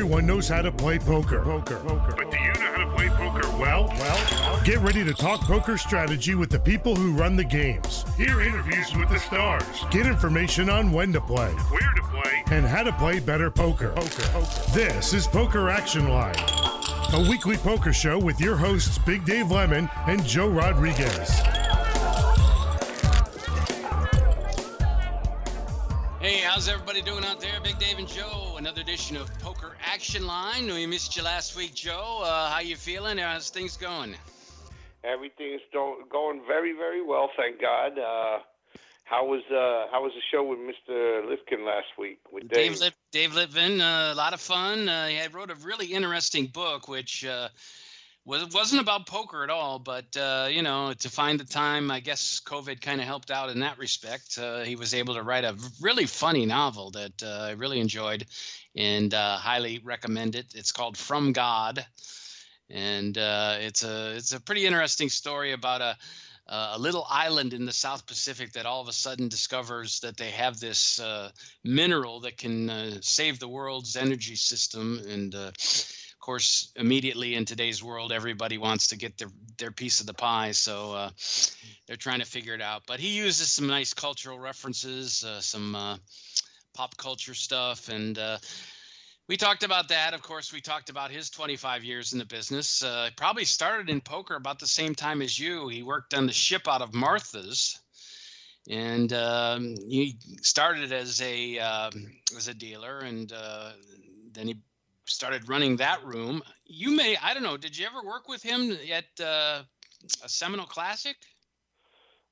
Everyone knows how to play poker. But do you know how to play poker well? Get ready to talk poker strategy with the people who run the games. Hear interviews with the stars. Get information on when to play, where to play, and how to play better poker. This is Poker Action Line, a weekly poker show with your hosts Big Dave Lemon and Joe Rodriguez. Hey, how's everybody doing out there? Big Dave and Joe, another edition of Poker Action Line. We missed you last week, Joe. How you feeling? How's things going? Everything's going very, very well, thank God. How was the show with Mr. Lifkin last week? With Dave Litvin, a lot of fun. He wrote a really interesting book, which wasn't about poker at all, but, to find the time, I guess COVID kind of helped out in that respect. He was able to write a really funny novel that I really enjoyed and highly recommend it. It's called From God, and it's a pretty interesting story about a little island in the South Pacific that all of a sudden discovers that they have this mineral that can save the world's energy system. And of course, immediately in today's world, everybody wants to get their piece of the pie. So they're trying to figure it out. But he uses some nice cultural references, some pop culture stuff, and we talked about that. Of course, we talked about his 25 years in the business. Probably started in poker about the same time as you. He worked on the ship out of Martha's, and he started as a dealer, and then he started running that room. I don't know. Did you ever work with him at a Seminole Classic?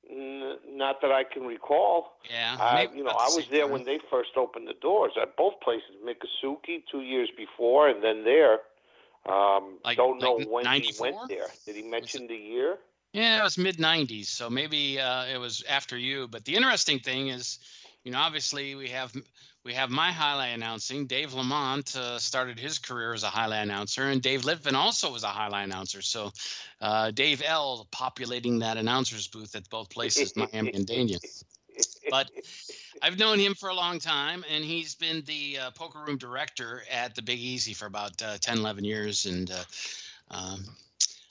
Not that I can recall. Yeah, I was there when they first opened the doors at both places, Miccosukee 2 years before, and then there. Don't know when 94? He went there. Did he mention the year? Yeah, it was mid '90s, so maybe it was after you. But the interesting thing is, obviously we have my highlight announcing. Dave Lamont started his career as a highlight announcer, and Dave Litvin also was a highlight announcer. So Dave L. populating that announcer's booth at both places, Miami and Dania. But I've known him for a long time, and he's been the poker room director at the Big Easy for about 10, 11 years. And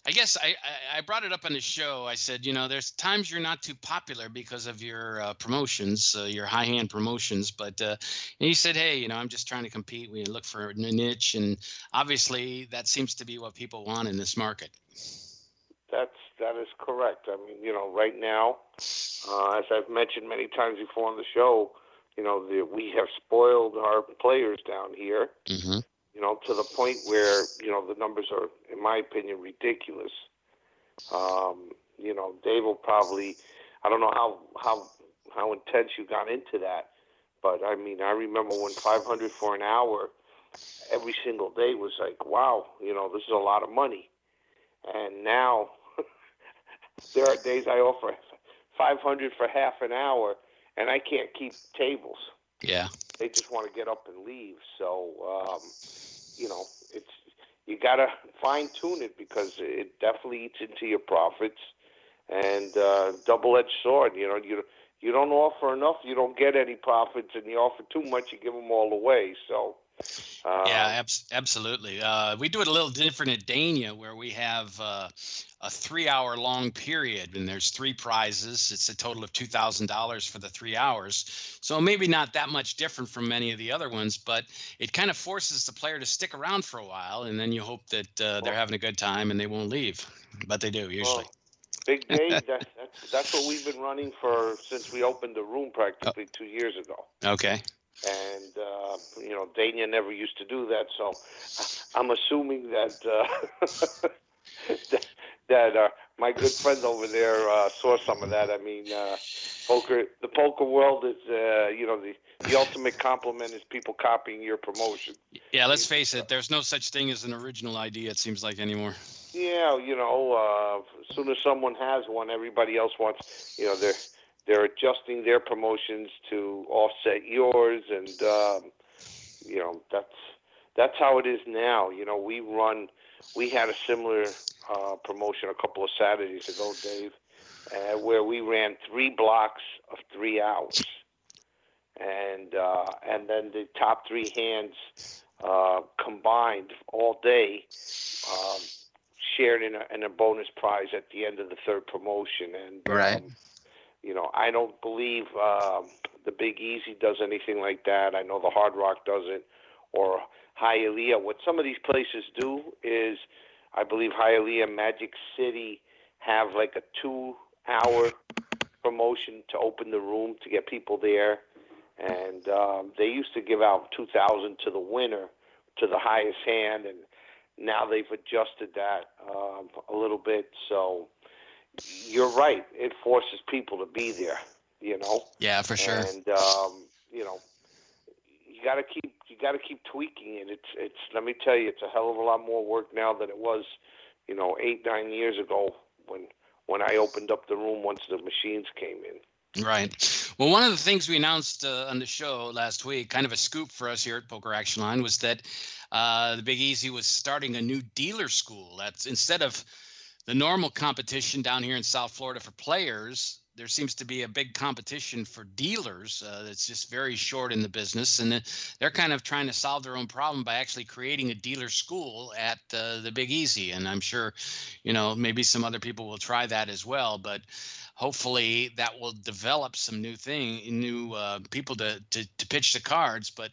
I guess I brought it up on the show. I said, there's times you're not too popular because of your promotions, your high-hand promotions. But and he said, hey, I'm just trying to compete. We look for a niche. And obviously that seems to be what people want in this market. That is correct. I mean, right now, as I've mentioned many times before on the show, we have spoiled our players down here. Mm-hmm. To the point where, the numbers are, in my opinion, ridiculous. Dave will probably, I don't know how intense you got into that, but I mean, I remember when 500 for an hour every single day was like, wow, this is a lot of money. And now there are days I offer 500 for half an hour and I can't keep tables. Yeah. They just want to get up and leave. So, you got to fine tune it because it definitely eats into your profits, and double-edged sword. You don't offer enough, you don't get any profits, and you offer too much, you give them all away. So, absolutely. We do it a little different at Dania, where we have a 3 hour long period, and there's three prizes. It's a total of $2,000 for the 3 hours. So maybe not that much different from many of the other ones, but it kind of forces the player to stick around for a while, and then you hope that they're having a good time and they won't leave, but they do usually. Big Dave, that's what we've been running for since we opened the room practically 2 years ago. Okay. And, Dania never used to do that, so I'm assuming that that my good friend over there saw some of that. I mean, the poker world is, the ultimate compliment is people copying your promotion. Yeah, let's face it, there's no such thing as an original idea, it seems like, anymore. Yeah, as soon as someone has one, everybody else wants, they're adjusting their promotions to offset yours, and that's how it is now. We had a similar promotion a couple of Saturdays ago, Dave, where we ran 3 blocks of 3 hours, and then the top 3 hands combined all day, shared in a bonus prize at the end of the third promotion. And right. You know, I don't believe the Big Easy does anything like that. I know the Hard Rock doesn't, or Hialeah. What some of these places do is, I believe Hialeah, Magic City have like a 2-hour promotion to open the room to get people there. And they used to give out $2,000 to the winner, to the highest hand, and now they've adjusted that a little bit. So you're right. It forces people to be there, you know? Yeah, for sure. And, you know, you got to keep tweaking it. It's, let me tell you, it's a hell of a lot more work now than it was, you know, 8-9 years ago when I opened up the room once the machines came in. Right. Well, one of the things we announced on the show last week, kind of a scoop for us here at Poker Action Line, was that the Big Easy was starting a new dealer school. That's instead of the normal competition down here in South Florida for players, there seems to be a big competition for dealers that's just very short in the business. And they're kind of trying to solve their own problem by actually creating a dealer school at the Big Easy. And I'm sure, you know, maybe some other people will try that as well. But hopefully that will develop some new people to pitch the cards. But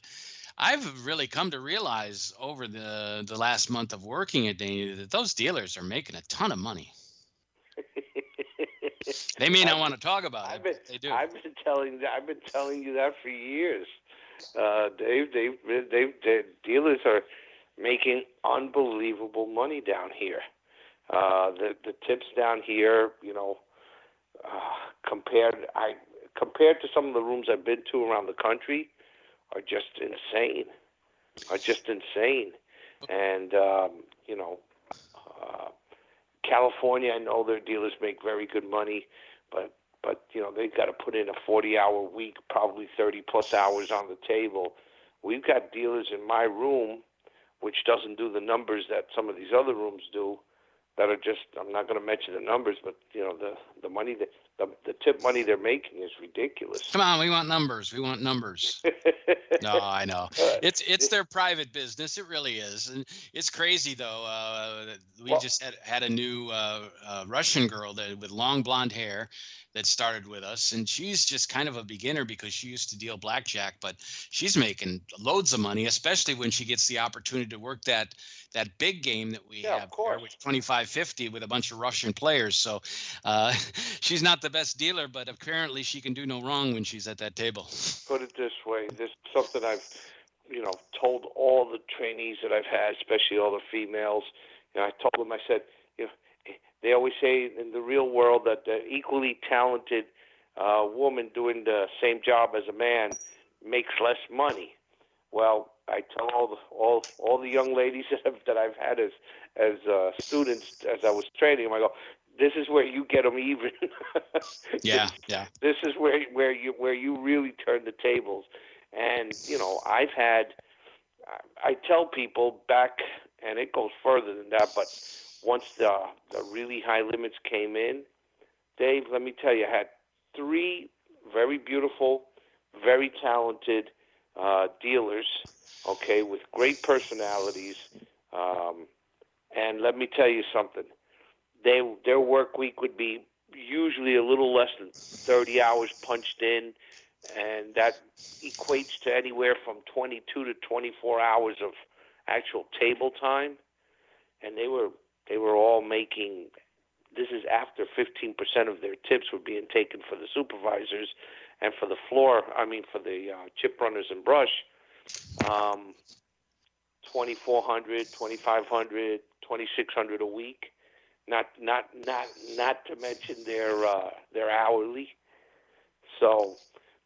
I've really come to realize over the last month of working at Dania that those dealers are making a ton of money. They may not want to talk about it. They do. I've been telling you that for years, Dave. They dealers are making unbelievable money down here. The tips down here, you know, compared to some of the rooms I've been to around the country, are just insane. And you know. California, I know their dealers make very good money, but you know, they've got to put in a 40-hour week, probably 30-plus hours on the table. We've got dealers in my room, which doesn't do the numbers that some of these other rooms do, that are just, I'm not going to mention the numbers, but you know, the money, the tip money they're making is ridiculous. Come on, we want numbers. No, I know. It's their private business. It really is. And it's crazy though. We just had a new Russian girl that with long blonde hair that started with us, and she's just kind of a beginner because she used to deal blackjack, but she's making loads of money, especially when she gets the opportunity to work that big game that we have there, which 2550 with a bunch of Russian players. So she's not the best dealer, but apparently she can do no wrong when she's at that table. Put it this way, this is something I've, you know, told all the trainees that I've had, especially all the females. You know, I told them, I said, you know, they always say in the real world that the equally talented woman doing the same job as a man makes less money. Well, I tell all the young ladies that I've had as students as I was training them, I go, this is where you get them even. yeah. This is where you really turn the tables. And you know, I tell people back, and it goes further than that, but once the really high limits came in, Dave, let me tell you, I had 3 very beautiful, very talented dealers, okay, with great personalities. And let me tell you something. Their work week would be usually a little less than 30 hours punched in, and that equates to anywhere from 22 to 24 hours of actual table time. And they were all making, this is after 15% of their tips were being taken for the supervisors and for the floor, I mean for the chip runners and brush, $2,400, $2,500, $2,600 a week. Not to mention their hourly. So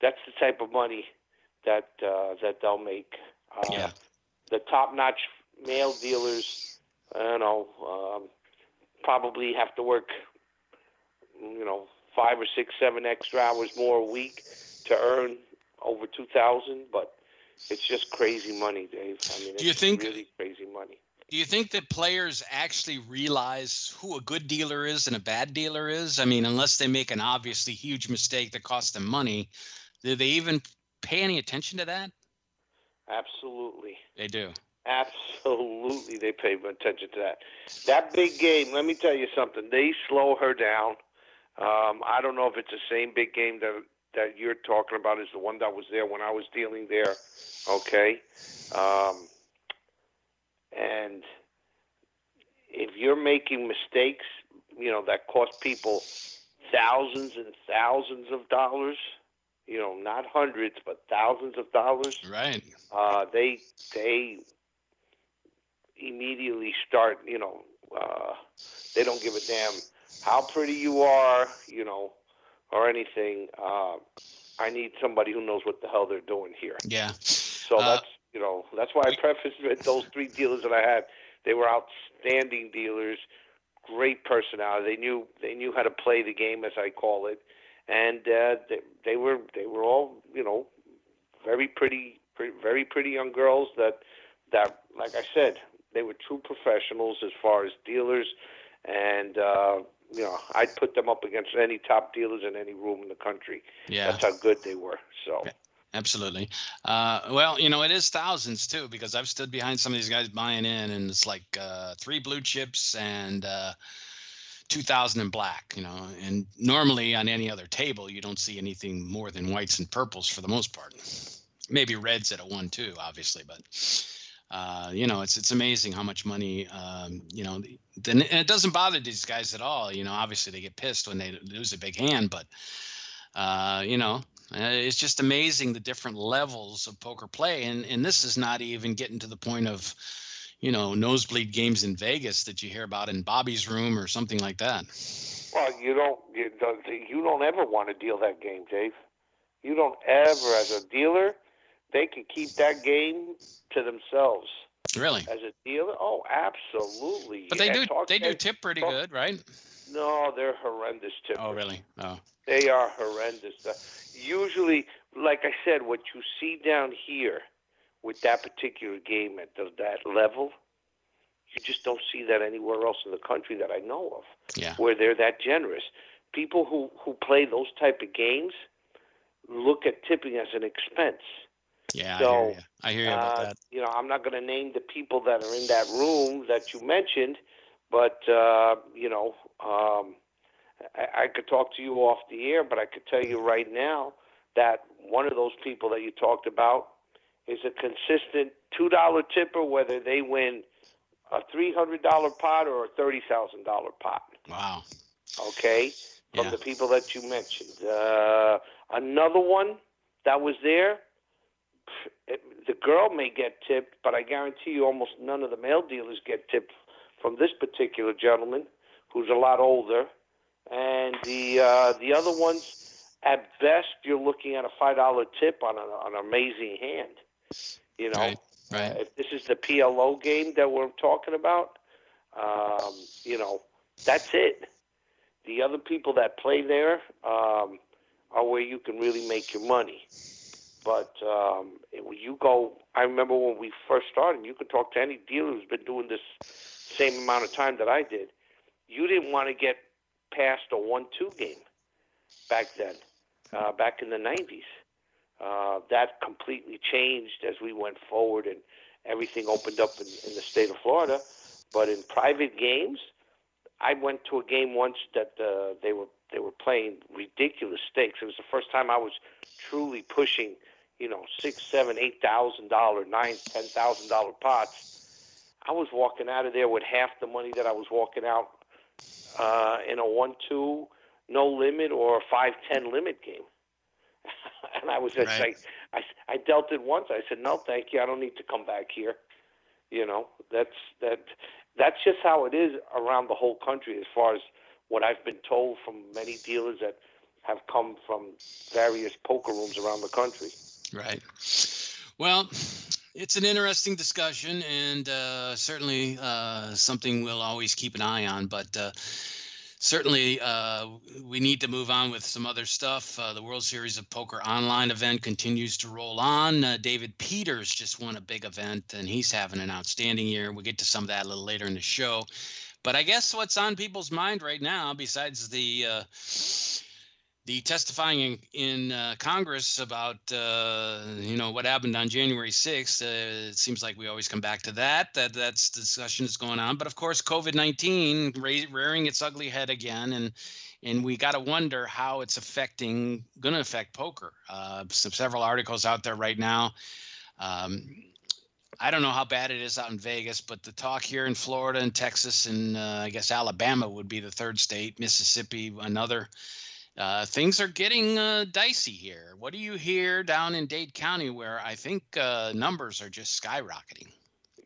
that's the type of money that they'll make. Yeah. The top-notch male dealers, I don't know, probably have to work, you know, 5 or 6, 7 extra hours more a week to earn over 2,000. But it's just crazy money, Dave. I mean, it's really crazy money. Do you think that players actually realize who a good dealer is and a bad dealer is? I mean, unless they make an obviously huge mistake that costs them money, do they even pay any attention to that? Absolutely. They do. Absolutely, they pay attention to that. That big game, let me tell you something. They slow her down. I don't know if it's the same big game that you're talking about is the one that was there when I was dealing there, okay? And if you're making mistakes, you know, that cost people thousands and thousands of dollars, you know, not hundreds, but thousands of dollars. Right. They immediately start, you know, they don't give a damn how pretty you are, you know, or anything. I need somebody who knows what the hell they're doing here. Yeah. So that's why I prefaced with those three dealers that I had. They were outstanding dealers, great personality. They knew how to play the game, as I call it, and they were all, you know, very pretty young girls that like I said, they were true professionals as far as dealers, and you know, I'd put them up against any top dealers in any room in the country. Yeah, that's how good they were. So. Yeah. Absolutely. Well, you know, it is thousands too, because I've stood behind some of these guys buying in, and it's like 3 blue chips and 2,000 in black, you know, and normally on any other table, you don't see anything more than whites and purples for the most part. Maybe reds at a 1-2, obviously, but you know, it's amazing how much money, you know, and it doesn't bother these guys at all. You know, obviously they get pissed when they lose a big hand, but you know, it's just amazing the different levels of poker play. And this is not even getting to the point of, you know, nosebleed games in Vegas that you hear about in Bobby's room or something like that. Well, you don't ever want to deal that game, Dave. You don't ever, as a dealer, they can keep that game to themselves. Really? As a dealer? Oh, absolutely. But they do tip pretty good, right? No, they're horrendous tippers. Oh, really? Oh. They are horrendous. Usually, like I said, what you see down here with that particular game at that level, you just don't see that anywhere else in the country that I know of. Yeah. Where they're that generous. People who play those type of games look at tipping as an expense. Yeah, so, I hear you about that. You know, I'm not going to name the people that are in that room that you mentioned, but, you know, I could talk to you off the air, but I could tell you right now that one of those people that you talked about is a consistent $2 tipper, whether they win a $300 pot or a $30,000 pot. Wow. Okay. From the people that you mentioned. Another one that was there, the girl may get tipped, but I guarantee you almost none of the male dealers get tipped from this particular gentleman, who's a lot older. And the other ones, at best, you're looking at a $5 tip on an amazing hand. You know, right. If this is the PLO game that we're talking about, you know, that's it. The other people that play there are where you can really make your money. But you go, I remember when we first started, you could talk to any dealer who's been doing this same amount of time that I did. You didn't want to get past a 1-2 game back then, back in the 90s. That completely changed as we went forward and everything opened up in the state of Florida. But in private games, I went to a game once that they were playing ridiculous stakes. It was the first time I was truly pushing, you know, $6,000, $7,000, $8,000, $9,000, $10,000 pots. I was walking out of there with half the money that I was walking out in a 1-2 no limit or 5-10 limit game. And I was just like, I dealt it once. I said, no, thank you. I don't need to come back here. You know, that's just how it is around the whole country, as far as what I've been told from many dealers that have come from various poker rooms around the country. Right. Well, it's an interesting discussion, and certainly something we'll always keep an eye on. But certainly we need to move on with some other stuff. The World Series of Poker online event continues to roll on. David Peters just won a big event, and he's having an outstanding year. We'll get to some of that a little later in the show. But I guess what's on people's mind right now, besides the the testifying in Congress about, what happened on January 6th, it seems like we always come back to that's the discussion that's going on. But of course, COVID-19 rearing its ugly head again. And we got to wonder how it's going to affect poker. Several articles out there right now. I don't know how bad it is out in Vegas, but the talk here in Florida and Texas and I guess Alabama would be the third state, Mississippi, another. Things are getting dicey here. What do you hear down in Dade County where I think numbers are just skyrocketing?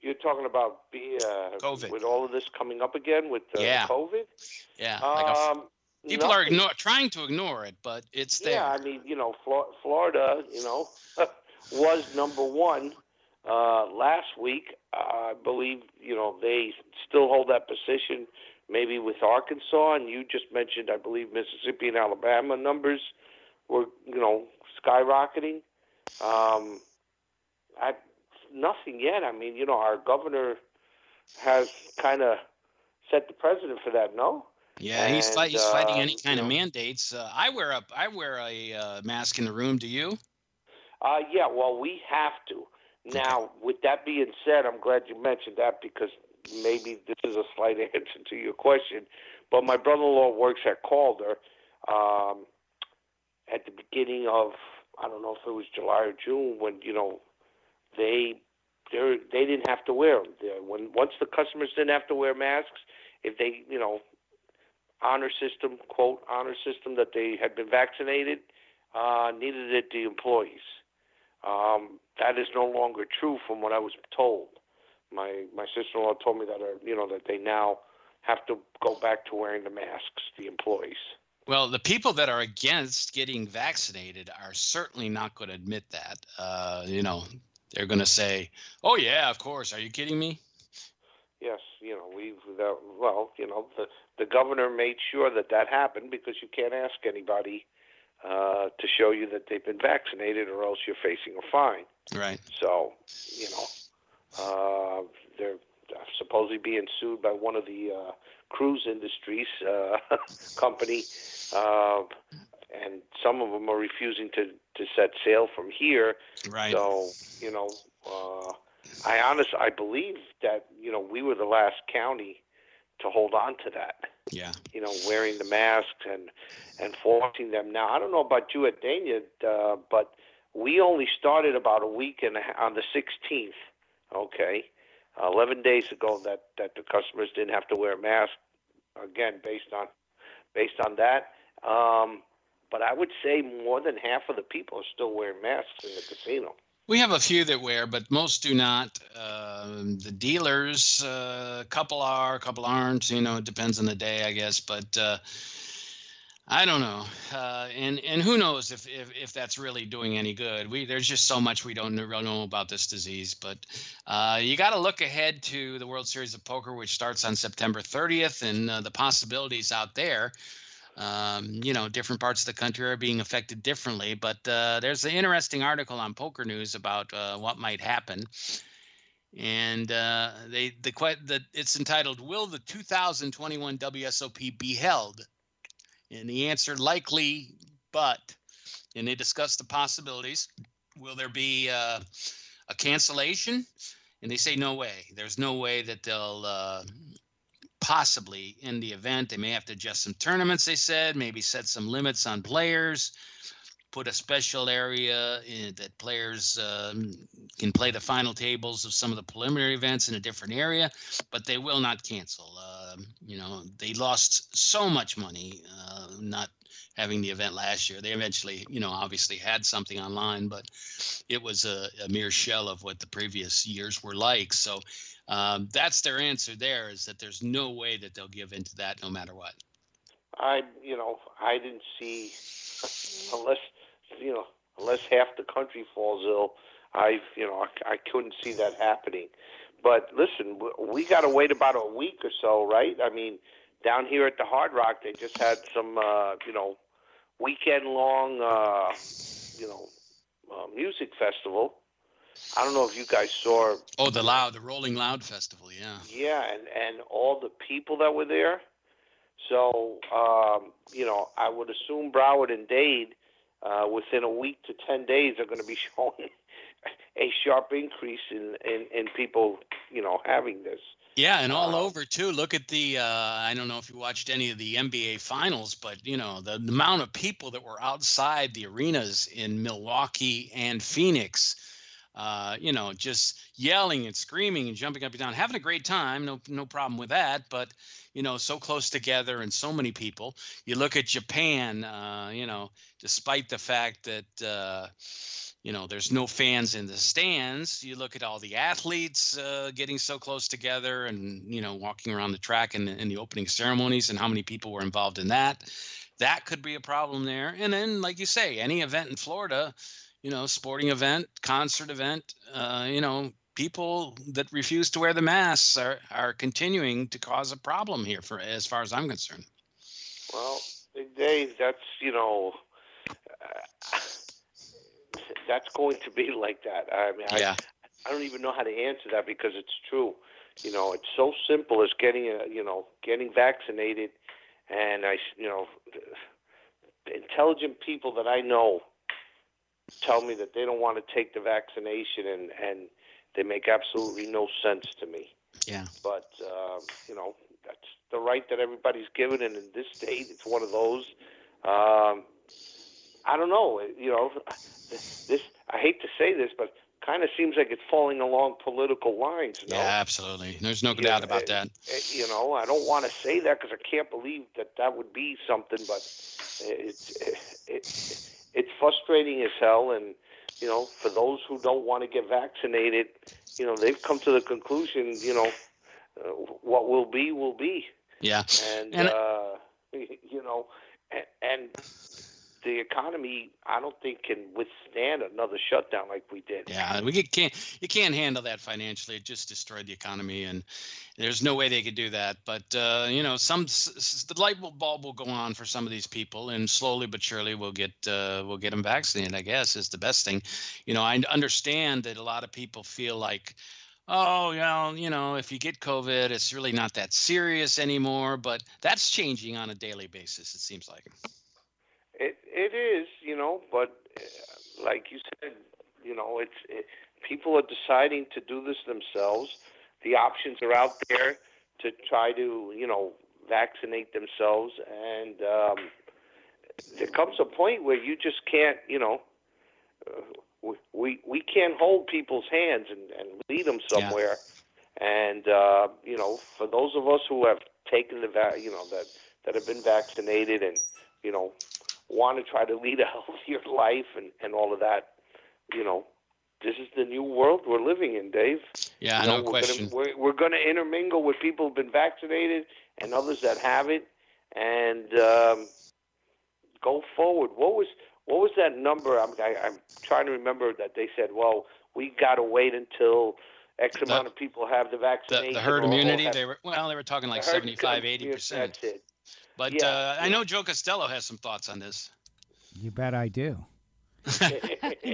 You're talking about COVID. With all of this coming up again with COVID? Yeah. People nothing. Are trying to ignore it, but it's there. Yeah, Florida, was number one last week. I believe, they still hold that position. Maybe with Arkansas, and you just mentioned, I believe, Mississippi and Alabama numbers were, skyrocketing. Nothing yet. Our governor has kind of set the precedent for that, no? Yeah, and he's fighting any kind of mandates. I wear a mask in the room. Do you? Yeah, well, we have to. Now, with that being said, I'm glad you mentioned that because maybe this is a slight answer to your question, but my brother-in-law works at Calder. At the beginning of, I don't know if it was July or June, when they didn't have to wear them. Once the customers didn't have to wear masks, if they honor system that they had been vaccinated, needed it the employees. That is no longer true, from what I was told. My sister-in-law told me that they now have to go back to wearing the masks, the employees. Well, the people that are against getting vaccinated are certainly not going to admit that. They're going to say, "Oh yeah, of course. Are you kidding me?" Yes, the governor made sure that happened because you can't ask anybody to show you that they've been vaccinated, or else you're facing a fine. Right. So, they're supposedly being sued by one of the cruise industries company, and some of them are refusing to set sail from here. Right. So I believe that we were the last county to hold on to that. Yeah. Wearing the masks and forcing them. Now I don't know about you at Dania, but we only started about a week on the 16th. Okay, 11 days ago that the customers didn't have to wear a mask, again, based on that. But I would say more than half of the people are still wearing masks in the casino. We have a few that wear, but most do not. The dealers, a couple are, a couple aren't. It depends on the day, I guess, but I don't know, and who knows if that's really doing any good. There's just so much we don't know about this disease, but you got to look ahead to the World Series of Poker, which starts on September 30th, and the possibilities out there. Different parts of the country are being affected differently, but there's an interesting article on Poker News about what might happen. And it's entitled, "Will the 2021 WSOP be held?" And the answer, likely, but, and they discuss the possibilities. Will there be a cancellation? And they say no way. There's no way that they'll possibly end the event. They may have to adjust some tournaments, they said, maybe set some limits on players, put a special area that players can play the final tables of some of the preliminary events in a different area, but they will not cancel. They lost so much money not having the event last year. They eventually, obviously had something online, but it was a mere shell of what the previous years were like. So that's their answer there, is that there's no way that they'll give into that no matter what. I didn't see, unless half the country falls ill, I couldn't see that happening. But listen, we got to wait about a week or so, right? Down here at the Hard Rock, they just had some, weekend-long, music festival. I don't know if you guys saw. Oh, the Rolling Loud Festival, yeah. Yeah, and all the people that were there. So, you know, I would assume Broward and Dade within a week to 10 days are going to be showing a sharp increase in people, you know, having this. Yeah, and all over, too. Look at the, I don't know if you watched any of the NBA finals, but, you know, the amount of people that were outside the arenas in Milwaukee and Phoenix, you know, just yelling and screaming and jumping up and down, having a great time. No problem with that. But, you know, so close together and so many people. You look at Japan, you know, despite the fact that, you know, there's no fans in the stands. You look at all the athletes getting so close together and, you know, walking around the track in the opening ceremonies and how many people were involved in that. That could be a problem there. And then, like you say, any event in Florida, you know, sporting event, concert event, you know, people that refuse to wear the masks are continuing to cause a problem here for as far as I'm concerned. Well, Big Dave, that's, you know... that's going to be like that. I mean, yeah. I don't even know how to answer that because it's true. You know, it's so simple as getting, you know, getting vaccinated. And I, you know, intelligent people that I know tell me that they don't want to take the vaccination, and they make absolutely no sense to me. Yeah. But, you know, that's the right that everybody's given. And in this state, it's one of those, I don't know, you know, this, I hate to say this, but kind of seems like it's falling along political lines. No? Yeah, absolutely. There's no doubt about that. You know, I don't want to say that because I can't believe that would be something, but it's frustrating as hell. And, you know, for those who don't want to get vaccinated, you know, they've come to the conclusion, you know, what will be, will be. Yeah. And you know, and the economy, I don't think, can withstand another shutdown like we did. Yeah, you can't handle that financially. It just destroyed the economy, and there's no way they could do that. But, you know, the light bulb will go on for some of these people, and slowly but surely we'll get them vaccinated, I guess, is the best thing. You know, I understand that a lot of people feel like, oh, well, you know, if you get COVID, it's really not that serious anymore. But that's changing on a daily basis, it seems like. It is, you know, but like you said, you know, people are deciding to do this themselves. The options are out there to try to, you know, vaccinate themselves. And there comes a point where you just can't, you know, we can't hold people's hands and lead them somewhere. Yeah. And, you know, for those of us who have taken that have been vaccinated and, you know, want to try to lead a healthier life and all of that, you know, this is the new world we're living in, Dave. Yeah, you know, no question. We're going to intermingle with people who've been vaccinated and others that haven't, and go forward. What was that number? I'm trying to remember that they said, well, we got to wait until X amount of people have the vaccination. The herd immunity. They were talking like 75, 80%. That's it. But yeah. I know Joe Costello has some thoughts on this. You bet I do.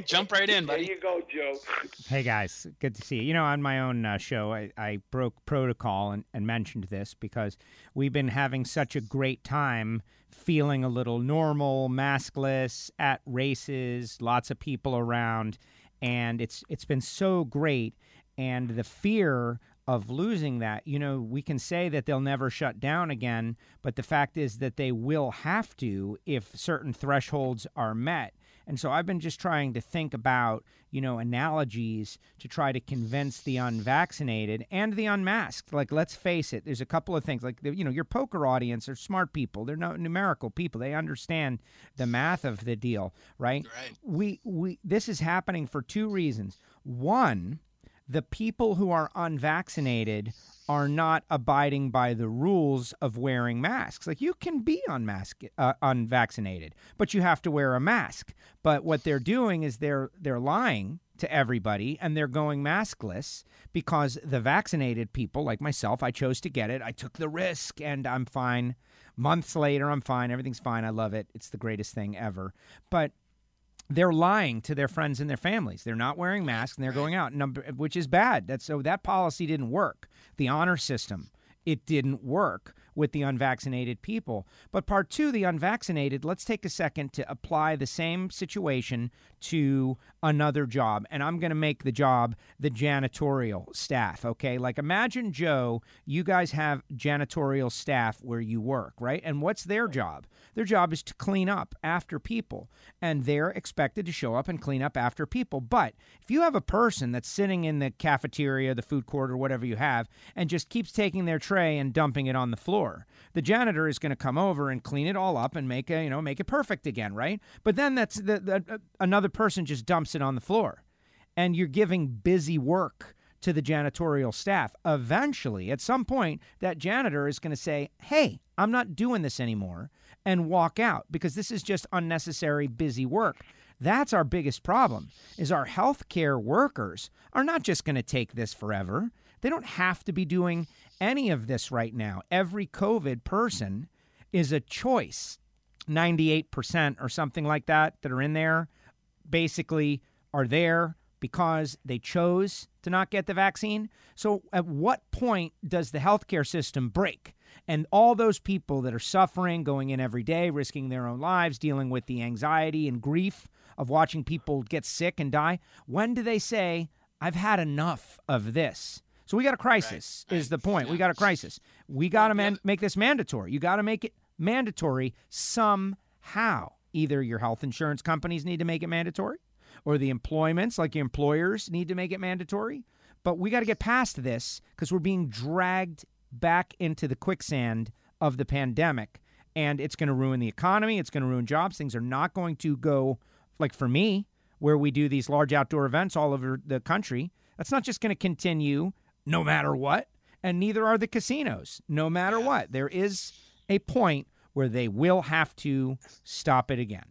Jump right in, buddy. There you go, Joe. Hey, guys. Good to see you. You know, on my own show, I broke protocol and mentioned this because we've been having such a great time feeling a little normal, maskless, at races, lots of people around, and it's been so great. And the fear of losing that, you know, we can say that they'll never shut down again, but the fact is that they will have to if certain thresholds are met. And so I've been just trying to think about, you know, analogies to try to convince the unvaccinated and the unmasked. Like, let's face it, there's a couple of things. Like, you know, your poker audience are smart people. They're not numerical people. They understand the math of the deal, right? Right. This is happening for two reasons. One, the people who are unvaccinated are not abiding by the rules of wearing masks. Like, you can be unvaccinated, but you have to wear a mask. But what they're doing is they're lying to everybody, and they're going maskless because the vaccinated people, like myself, I chose to get it. I took the risk, and I'm fine. Months later, I'm fine. Everything's fine. I love it. It's the greatest thing ever. But they're lying to their friends and their families. They're not wearing masks, and they're going out, which is bad. So that policy didn't work. The honor system, it didn't work. with the unvaccinated people. But part two, the unvaccinated, let's take a second to apply the same situation to another job. And I'm going to make the job the janitorial staff, okay? Like imagine, Joe, you guys have janitorial staff where you work, right? And what's their job? Their job is to clean up after people. And they're expected to show up and clean up after people. But if you have a person that's sitting in the cafeteria, the food court, or whatever you have, and just keeps taking their tray and dumping it on the floor, the janitor is going to come over and clean it all up and make it perfect again, right? But then that's another person just dumps it on the floor, and you're giving busy work to the janitorial staff. Eventually, at some point, that janitor is going to say, "Hey, I'm not doing this anymore," and walk out because this is just unnecessary busy work. That's our biggest problem, is our healthcare workers are not just going to take this forever. They don't have to be doing any of this right now. Every COVID person is a choice. 98% or something like that are in there basically are there because they chose to not get the vaccine. So at what point does the healthcare system break? And all those people that are suffering, going in every day, risking their own lives, dealing with the anxiety and grief of watching people get sick and die, when do they say, I've had enough of this? So we got a crisis, is the point. We got a crisis. We got to make this mandatory. You got to make it mandatory somehow. Either your health insurance companies need to make it mandatory, or the employments, like your employers, need to make it mandatory. But we got to get past this because we're being dragged back into the quicksand of the pandemic, and it's going to ruin the economy. It's going to ruin jobs. Things are not going to go, like for me, where we do these large outdoor events all over the country. That's not just going to continue no matter what, and neither are the casinos no matter what. There is a point where they will have to stop it again.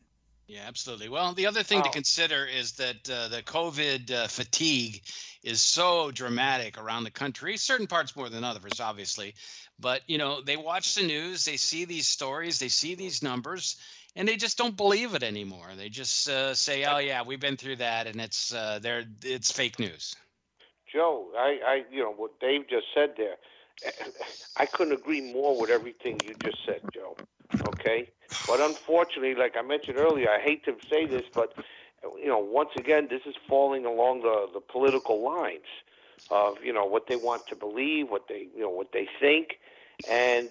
Yeah, absolutely. Well, the other thing to consider is that the COVID fatigue is so dramatic around the country, certain parts more than others, obviously. But, you know, they watch the news, they see these stories, they see these numbers, and they just don't believe it anymore. They just say, oh, yeah, we've been through that, and it's fake news. Joe, I what Dave just said there, I couldn't agree more with everything you just said, Joe. Okay, but unfortunately, like I mentioned earlier, I hate to say this, but once again, this is falling along the political lines of what they want to believe, what they think, and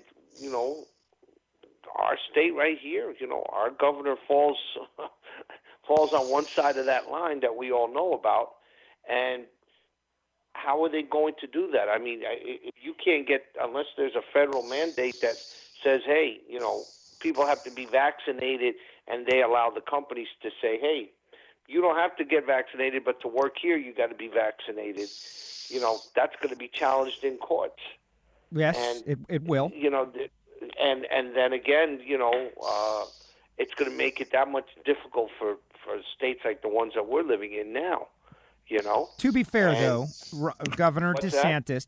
our state right here, our governor falls on one side of that line that we all know about, and how are they going to do that? I mean, if you can't get, unless there's a federal mandate that says, hey, people have to be vaccinated, and they allow the companies to say, hey, you don't have to get vaccinated, but to work here, you got to be vaccinated. That's going to be challenged in courts. Yes, and, it will. And then again, it's going to make it that much difficult for states like the ones that we're living in now. To be fair, though, Governor DeSantis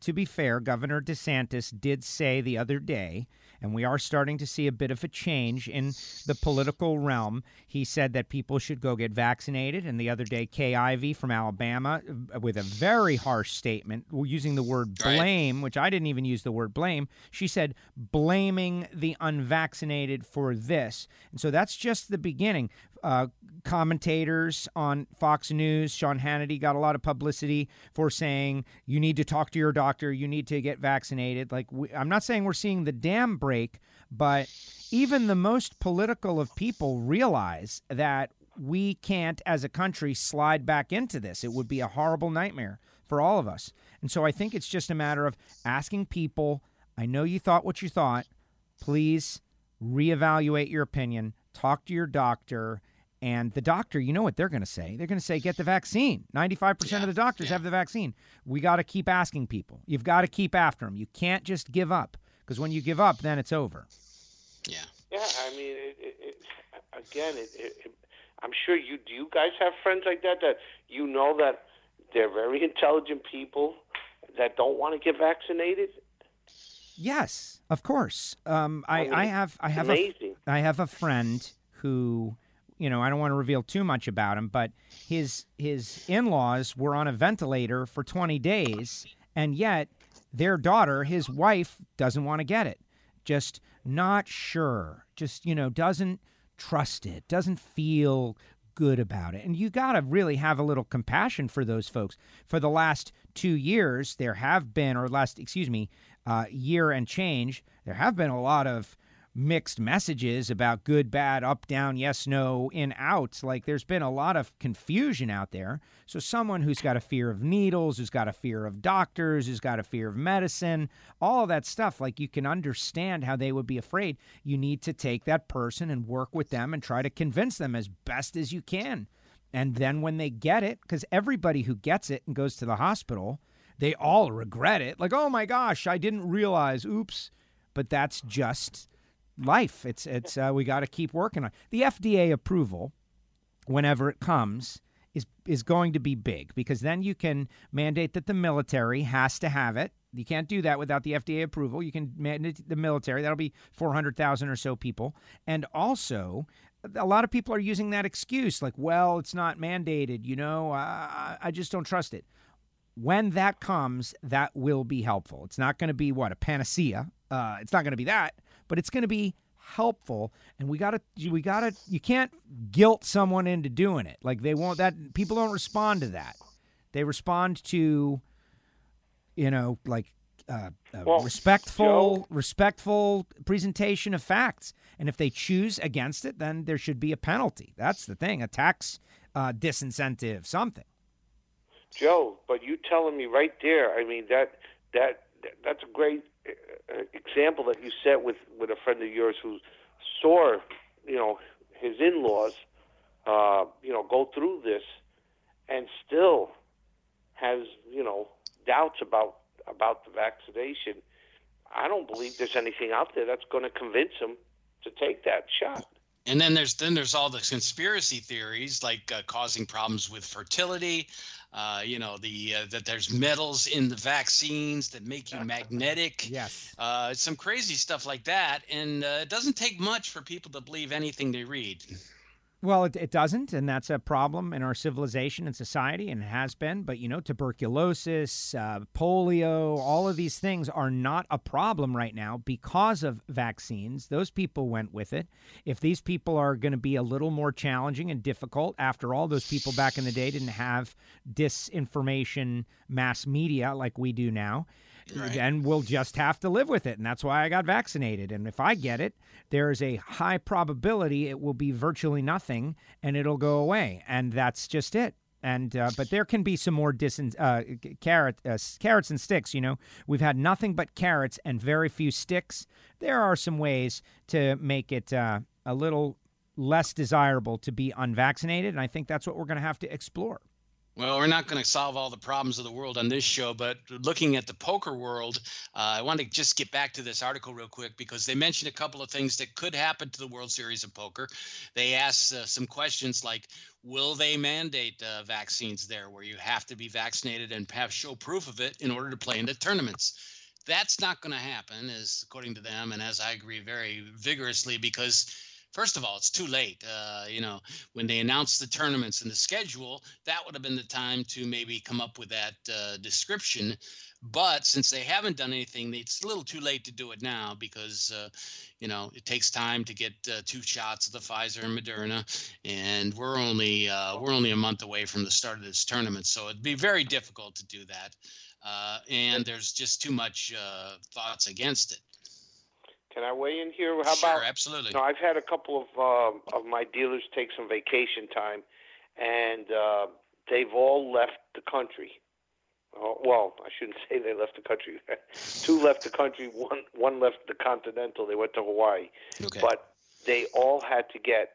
did say the other day, and we are starting to see a bit of a change in the political realm. He said that people should go get vaccinated. And the other day, Kay Ivey from Alabama, with a very harsh statement, using the word blame, which I didn't even use the word blame. She said, blaming the unvaccinated for this. And so that's just the beginning. Commentators on Fox News, Sean Hannity got a lot of publicity for saying you need to talk to your doctor, you need to get vaccinated. Like I'm not saying we're seeing the dam break, but even the most political of people realize that we can't, as a country, slide back into this. It would be a horrible nightmare for all of us. And so I think it's just a matter of asking people, I know you thought what you thought, please reevaluate your opinion. Talk to your doctor, and the doctor, you know what they're going to say. They're going to say, get the vaccine. 95% of the doctors have the vaccine. We got to keep asking people. You've got to keep after them. You can't just give up, because when you give up, then it's over. Yeah. Yeah, I mean, I'm sure you guys have friends like that that they're very intelligent people that don't want to get vaccinated. Yes, of course. I have a friend who, I don't want to reveal too much about him, but his in-laws were on a ventilator for 20 days, and yet their daughter, his wife, doesn't want to get it. just not sure, just, you know, doesn't trust it, doesn't feel good about it. And you got to really have a little compassion for those folks. For the last 2 years, there have been, or last, excuse me, year and change, there have been a lot of mixed messages about good, bad, up, down, yes, no, in, outs. Like, there's been a lot of confusion out there. So someone who's got a fear of needles, who's got a fear of doctors, who's got a fear of medicine, all of that stuff, like, you can understand how they would be afraid. You need to take that person and work with them and try to convince them as best as you can. And then when they get it, because everybody who gets it and goes to the hospital, they all regret it. Like, oh my gosh, I didn't realize, oops. But that's just life. It's we got to keep working on it. The FDA approval, whenever it comes, is going to be big, because then you can mandate that the military has to have it. You can't do that without the FDA approval. You can mandate the military. That'll be 400,000 or so people. And also, a lot of people are using that excuse, like, well, it's not mandated, you know, I just don't trust it. When that comes, that will be helpful. It's not going to be, what, a panacea. It's not going to be that, but it's going to be helpful. And we gotta. You can't guilt someone into doing it. Like, they won't. That people don't respond to that. They respond to, you know, like respectful presentation of facts. And if they choose against it, then there should be a penalty. That's the thing. A tax disincentive, something. Joe, but you telling me right there. I mean, that's a great example that you set with a friend of yours who saw, you know, his in-laws, you know, go through this, and still has, you know, doubts about the vaccination. I don't believe there's anything out there that's going to convince him to take that shot. And then there's all the conspiracy theories, like causing problems with fertility. You know, that there's metals in the vaccines that make you magnetic. Yes. Some crazy stuff like that. And it doesn't take much for people to believe anything they read. Well, it doesn't. And that's a problem in our civilization and society, and it has been. But, you know, tuberculosis, polio, all of these things are not a problem right now because of vaccines. Those people went with it. If these people are going to be a little more challenging and difficult, after all, those people back in the day didn't have disinformation, mass media like we do now. Right. Then we'll just have to live with it. And that's why I got vaccinated. And if I get it, there is a high probability it will be virtually nothing and it'll go away. And that's just it. And but there can be some more carrots and sticks. You know, we've had nothing but carrots and very few sticks. There are some ways to make it a little less desirable to be unvaccinated. And I think that's what we're going to have to explore. Well, we're not going to solve all the problems of the world on this show, but looking at the poker world, I want to just get back to this article real quick, because they mentioned a couple of things that could happen to the World Series of Poker. They asked some questions like, will they mandate vaccines there, where you have to be vaccinated and have show proof of it in order to play in the tournaments? That's not going to happen, as according to them, and as I agree very vigorously, because first of all, it's too late. You know, when they announced the tournaments and the schedule, that would have been the time to maybe come up with that description. But since they haven't done anything, it's a little too late to do it now, because, you know, it takes time to get 2 shots of the Pfizer and Moderna. And we're only a month away from the start of this tournament. So it'd be very difficult to do that. And there's just too much thoughts against it. Can I weigh in here? How about? Sure, absolutely. No, I've had a couple of my dealers take some vacation time, and they've all left the country. Well, I shouldn't say they left the country. 2 left the country. One left the continental. They went to Hawaii. Okay. But they all had to get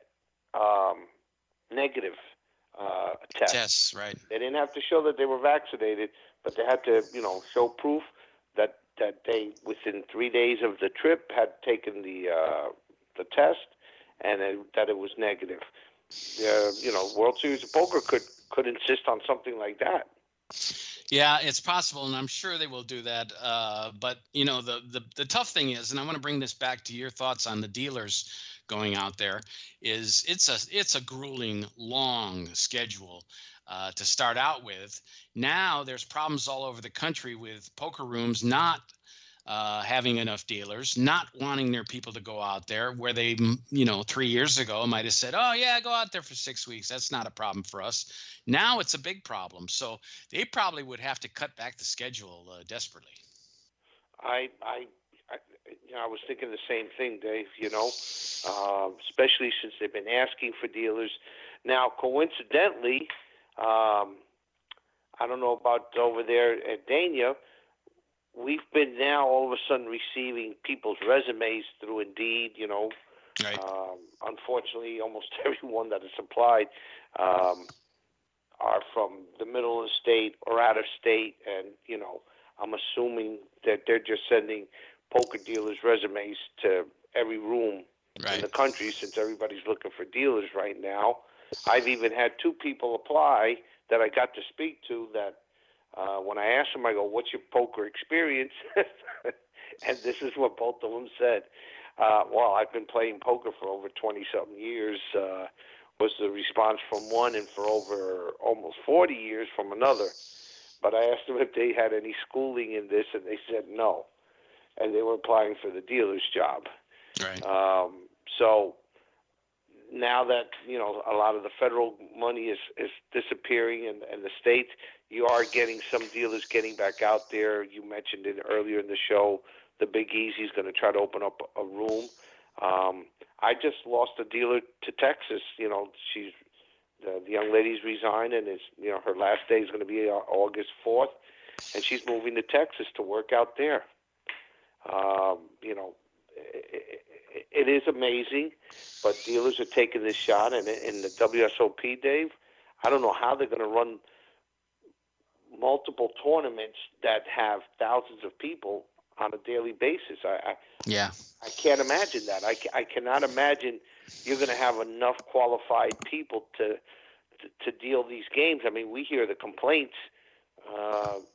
negative tests. Tests, right. They didn't have to show that they were vaccinated, but they had to, you know, show proof that they, within 3 days of the trip, had taken the test, and that it was negative. You know, World Series of Poker could insist on something like that. Yeah, it's possible, and I'm sure they will do that. But, you know, the tough thing is, and I want to bring this back to your thoughts on the dealers going out there, is it's a grueling, long schedule. To start out with. Now there's problems all over the country with poker rooms not having enough dealers, not wanting their people to go out there where they, 3 years ago might have said, oh, yeah, go out there for 6 weeks. That's not a problem for us. Now it's a big problem. So they probably would have to cut back the schedule desperately. I was thinking the same thing, Dave, especially since they've been asking for dealers. Now, coincidentally, I don't know about over there at Dania, we've been now all of a sudden receiving people's resumes through Indeed, Right. Unfortunately, almost everyone that is applied are from the middle of the state or out of state. And, I'm assuming that they're just sending poker dealers' resumes to every room right. in the country since everybody's looking for dealers right now. I've even had two people apply that I got to speak to that when I asked them, I go, what's your poker experience? And this is what both of them said. Well, I've been playing poker for over 20-something years was the response from one, and for over almost 40 years from another. But I asked them if they had any schooling in this, and they said no. And they were applying for the dealer's job. Right. So now that, a lot of the federal money is disappearing and the states, you are getting some dealers getting back out there. You mentioned it earlier in the show, the Big Easy is going to try to open up a room. I just lost a dealer to Texas. She's the young lady's resigned, and it's, her last day is going to be August 4th, and she's moving to Texas to work out there. It is amazing, but dealers are taking this shot, and in the WSOP, Dave, I don't know how they're going to run multiple tournaments that have thousands of people on a daily basis. I can't imagine that. I cannot imagine you're going to have enough qualified people to deal these games. I mean, we hear the complaints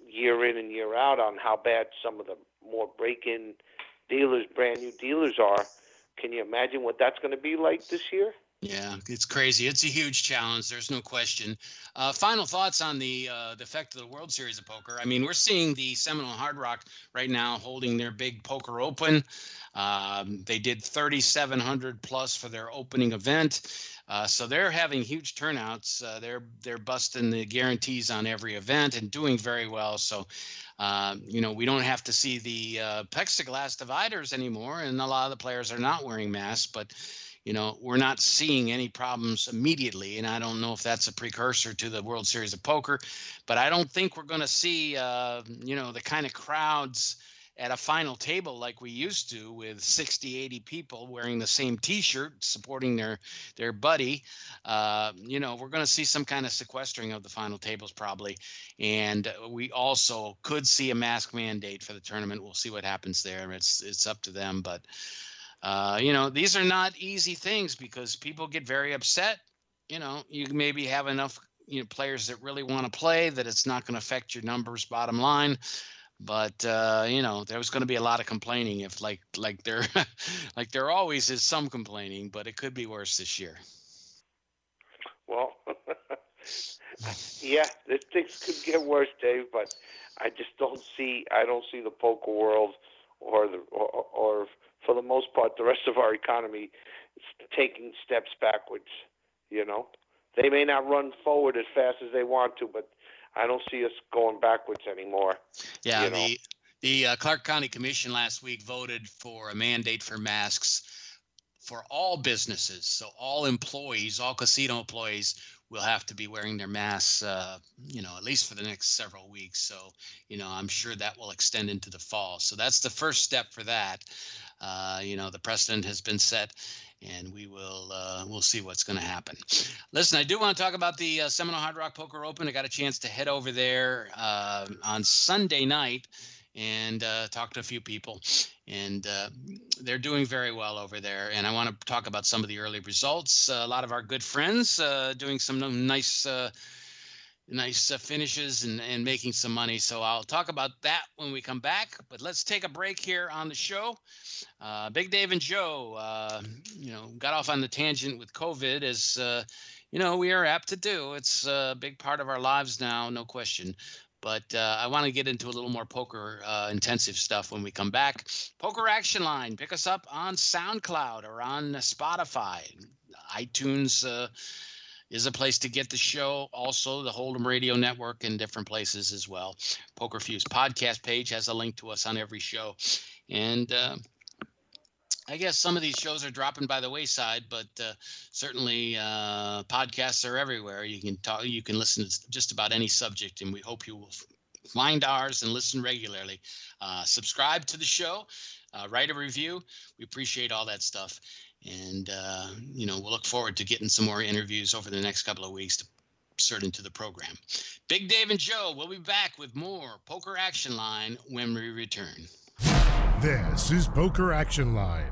year in and year out on how bad some of the more break-in dealers, brand new dealers are. Can you imagine what that's going to be like this year? Yeah, it's crazy. It's a huge challenge. There's no question. Final thoughts on the effect of the World Series of Poker. I mean, we're seeing the Seminole Hard Rock right now holding their big poker open. They did 3,700 plus for their opening event. So they're having huge turnouts. They're busting the guarantees on every event and doing very well. So, we don't have to see the plexiglass dividers anymore. And a lot of the players are not wearing masks, but we're not seeing any problems immediately, and I don't know if that's a precursor to the World Series of Poker, but I don't think we're going to see, the kind of crowds at a final table like we used to with 60, 80 people wearing the same T-shirt, supporting their buddy. We're going to see some kind of sequestering of the final tables probably, and we also could see a mask mandate for the tournament. We'll see what happens there. It's up to them, but these are not easy things because people get very upset. You maybe have enough players that really want to play that it's not going to affect your numbers, bottom line. But, there's going to be a lot of complaining if like there like there always is some complaining, but it could be worse this year. Well, yeah, things could get worse, Dave, but I just don't see the poker world or for the most part, the rest of our economy is taking steps backwards. They may not run forward as fast as they want to, but I don't see us going backwards anymore. Yeah, the Clark County Commission last week voted for a mandate for masks for all businesses. So all employees, all casino employees, will have to be wearing their masks, at least for the next several weeks. So, I'm sure that will extend into the fall. So that's the first step for that. The precedent has been set, and we will we'll see what's going to happen. Listen, I do want to talk about the Seminole Hard Rock Poker Open. I got a chance to head over there on Sunday night and talk to a few people, and they're doing very well over there. And I want to talk about some of the early results. A lot of our good friends doing some nice finishes and making some money. So I'll talk about that when we come back, but let's take a break here on the show. Big Dave and Joe, got off on the tangent with COVID as we are apt to do. It's a big part of our lives now, no question. But I want to get into a little more poker-intensive stuff when we come back. Poker Action Line. Pick us up on SoundCloud or on Spotify. iTunes is a place to get the show. Also, the Hold'em Radio Network and different places as well. Poker Fuse podcast page has a link to us on every show. And I guess some of these shows are dropping by the wayside, but certainly podcasts are everywhere. You can talk, you can listen to just about any subject, and we hope you will find ours and listen regularly. Subscribe to the show, write a review. We appreciate all that stuff, and you know, we'll look forward to getting some more interviews over the next couple of weeks to insert into the program. Big Dave and Joe will be back with more Poker Action Line when we return. This is Poker Action Line.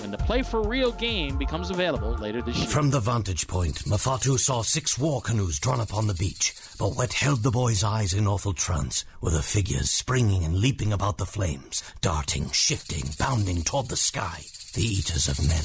when the Play for Real game becomes available later this year. From the vantage point, Mafatu saw 6 war canoes drawn upon the beach, but what held the boy's eyes in awful trance were the figures springing and leaping about the flames, darting, shifting, bounding toward the sky. The eaters of men.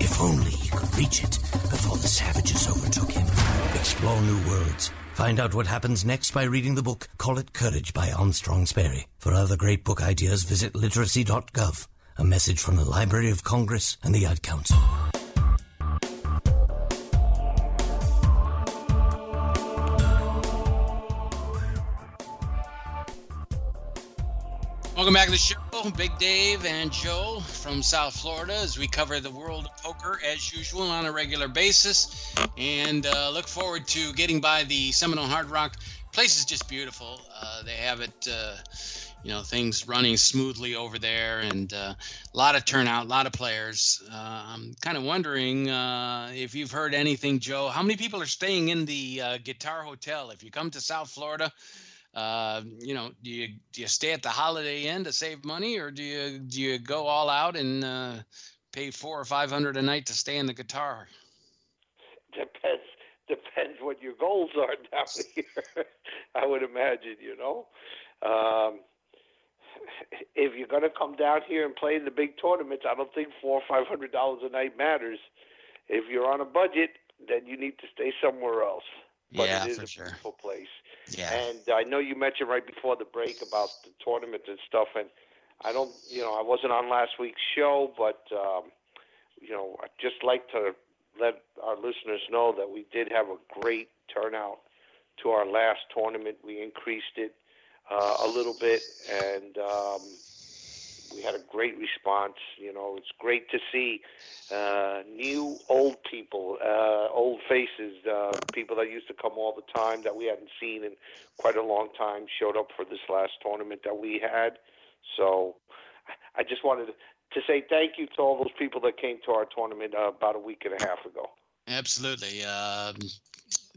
If only he could reach it before the savages overtook him. Explore new worlds. Find out what happens next by reading the book Call It Courage by Armstrong Sperry. For other great book ideas, visit literacy.gov. A message from the Library of Congress and the Ad Council. Welcome back to the show. Big Dave and Joe from South Florida as we cover the world of poker as usual on a regular basis, and look forward to getting by the Seminole Hard Rock. Place is just beautiful. They have it, you know, things running smoothly over there, and a lot of turnout, a lot of players. I'm kind of wondering if you've heard anything, Joe. How many people are staying in the Guitar Hotel? If you come to South Florida, you know, do you stay at the Holiday Inn to save money, or do you go all out and pay $400 or $500 a night to stay in the Guitar? Depends what your goals are down here. I would imagine, you know, if you're going to come down here and play in the big tournaments, I don't think $400 or $500 a night matters. If you're on a budget, then you need to stay somewhere else. But yeah, it is for a beautiful place. Yeah. And I know you mentioned right before the break about the tournament and stuff, and I don't, you know, I wasn't on last week's show, but, you know, I'd just like to let our listeners know that we did have a great turnout to our last tournament. We increased it a little bit, and we had a great response. You know, it's great to see new old people, old faces, people that used to come all the time that we hadn't seen in quite a long time showed up for this last tournament that we had. So I just wanted to say thank you to all those people that came to our tournament about a week and a half ago. Absolutely.